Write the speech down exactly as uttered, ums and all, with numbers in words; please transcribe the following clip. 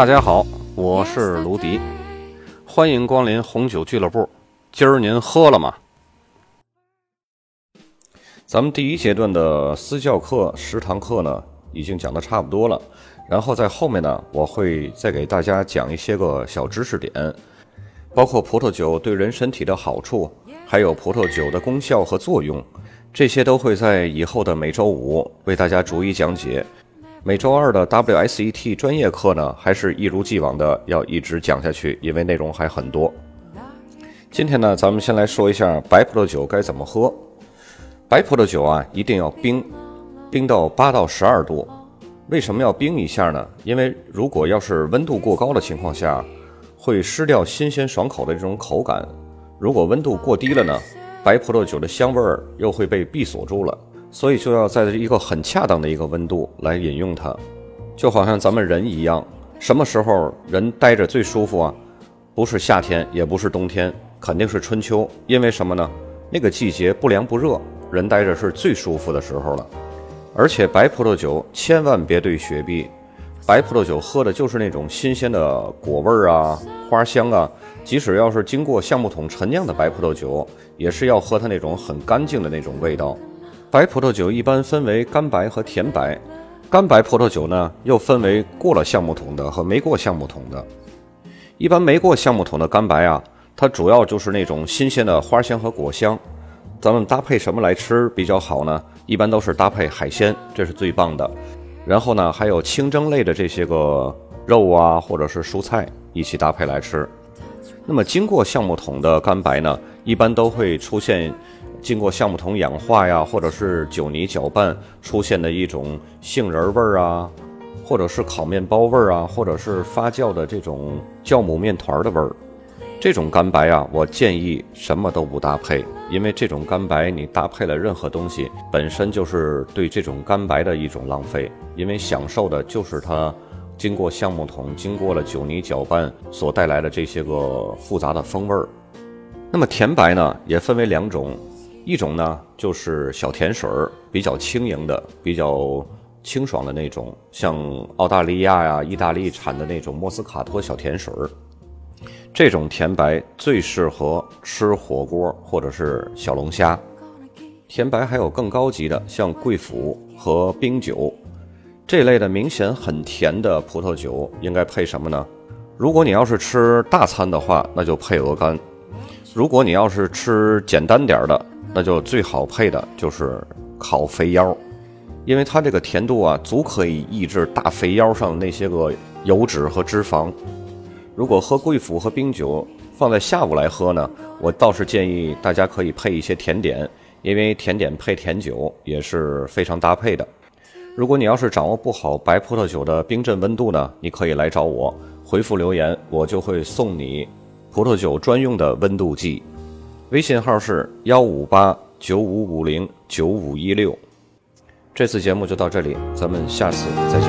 大家好，我是卢迪，欢迎光临红酒俱乐部。今儿您喝了吗？咱们第一阶段的私教课十堂课呢，已经讲的差不多了。然后在后面呢，我会再给大家讲一些个小知识点，包括葡萄酒对人身体的好处，还有葡萄酒的功效和作用，这些都会在以后的每周五为大家逐一讲解。每周二的 W S E T 专业课呢，还是一如既往的要一直讲下去，因为内容还很多。今天呢，咱们先来说一下白葡萄酒该怎么喝。白葡萄酒啊，一定要冰，冰到八到十二度。为什么要冰一下呢？因为如果要是温度过高的情况下，会失掉新鲜爽口的这种口感。如果温度过低了呢，白葡萄酒的香味儿又会被闭锁住了。所以就要在一个很恰当的一个温度来饮用它，就好像咱们人一样，什么时候人待着最舒服啊？不是夏天，也不是冬天，肯定是春秋。因为什么呢？那个季节不凉不热，人待着是最舒服的时候了。而且白葡萄酒千万别兑雪碧，白葡萄酒喝的就是那种新鲜的果味儿啊、花香啊。即使要是经过橡木桶陈酿的白葡萄酒，也是要喝它那种很干净的那种味道。白葡萄酒一般分为干白和甜白，干白葡萄酒呢又分为过了橡木桶的和没过橡木桶的。一般没过橡木桶的干白啊，它主要就是那种新鲜的花香和果香。咱们搭配什么来吃比较好呢？一般都是搭配海鲜，这是最棒的。然后呢，还有清蒸类的这些个肉啊，或者是蔬菜一起搭配来吃。那么经过橡木桶的干白呢，一般都会出现经过橡木桶氧化呀，或者是酒泥搅拌出现的一种杏仁味儿啊，或者是烤面包味儿啊，或者是发酵的这种酵母面团的味儿。这种干白啊，我建议什么都不搭配，因为这种干白你搭配了任何东西，本身就是对这种干白的一种浪费。因为享受的就是它经过橡木桶、经过了酒泥搅拌所带来的这些个复杂的风味儿。那么甜白呢，也分为两种。一种呢就是小甜水儿，比较轻盈的，比较清爽的那种，像澳大利亚呀、意大利产的那种莫斯卡托小甜水儿。这种甜白最适合吃火锅或者是小龙虾。甜白还有更高级的，像贵腐和冰酒这类的明显很甜的葡萄酒应该配什么呢？如果你要是吃大餐的话，那就配鹅肝。如果你要是吃简单点的，那就最好配的就是烤肥腰，因为它这个甜度啊，足可以抑制大肥腰上那些个油脂和脂肪。如果喝贵腐和冰酒放在下午来喝呢，我倒是建议大家可以配一些甜点，因为甜点配甜酒也是非常搭配的。如果你要是掌握不好白葡萄酒的冰镇温度呢，你可以来找我，回复留言，我就会送你葡萄酒专用的温度计。微信号是一五八九五五零九五一六。这次节目就到这里，咱们下次再见。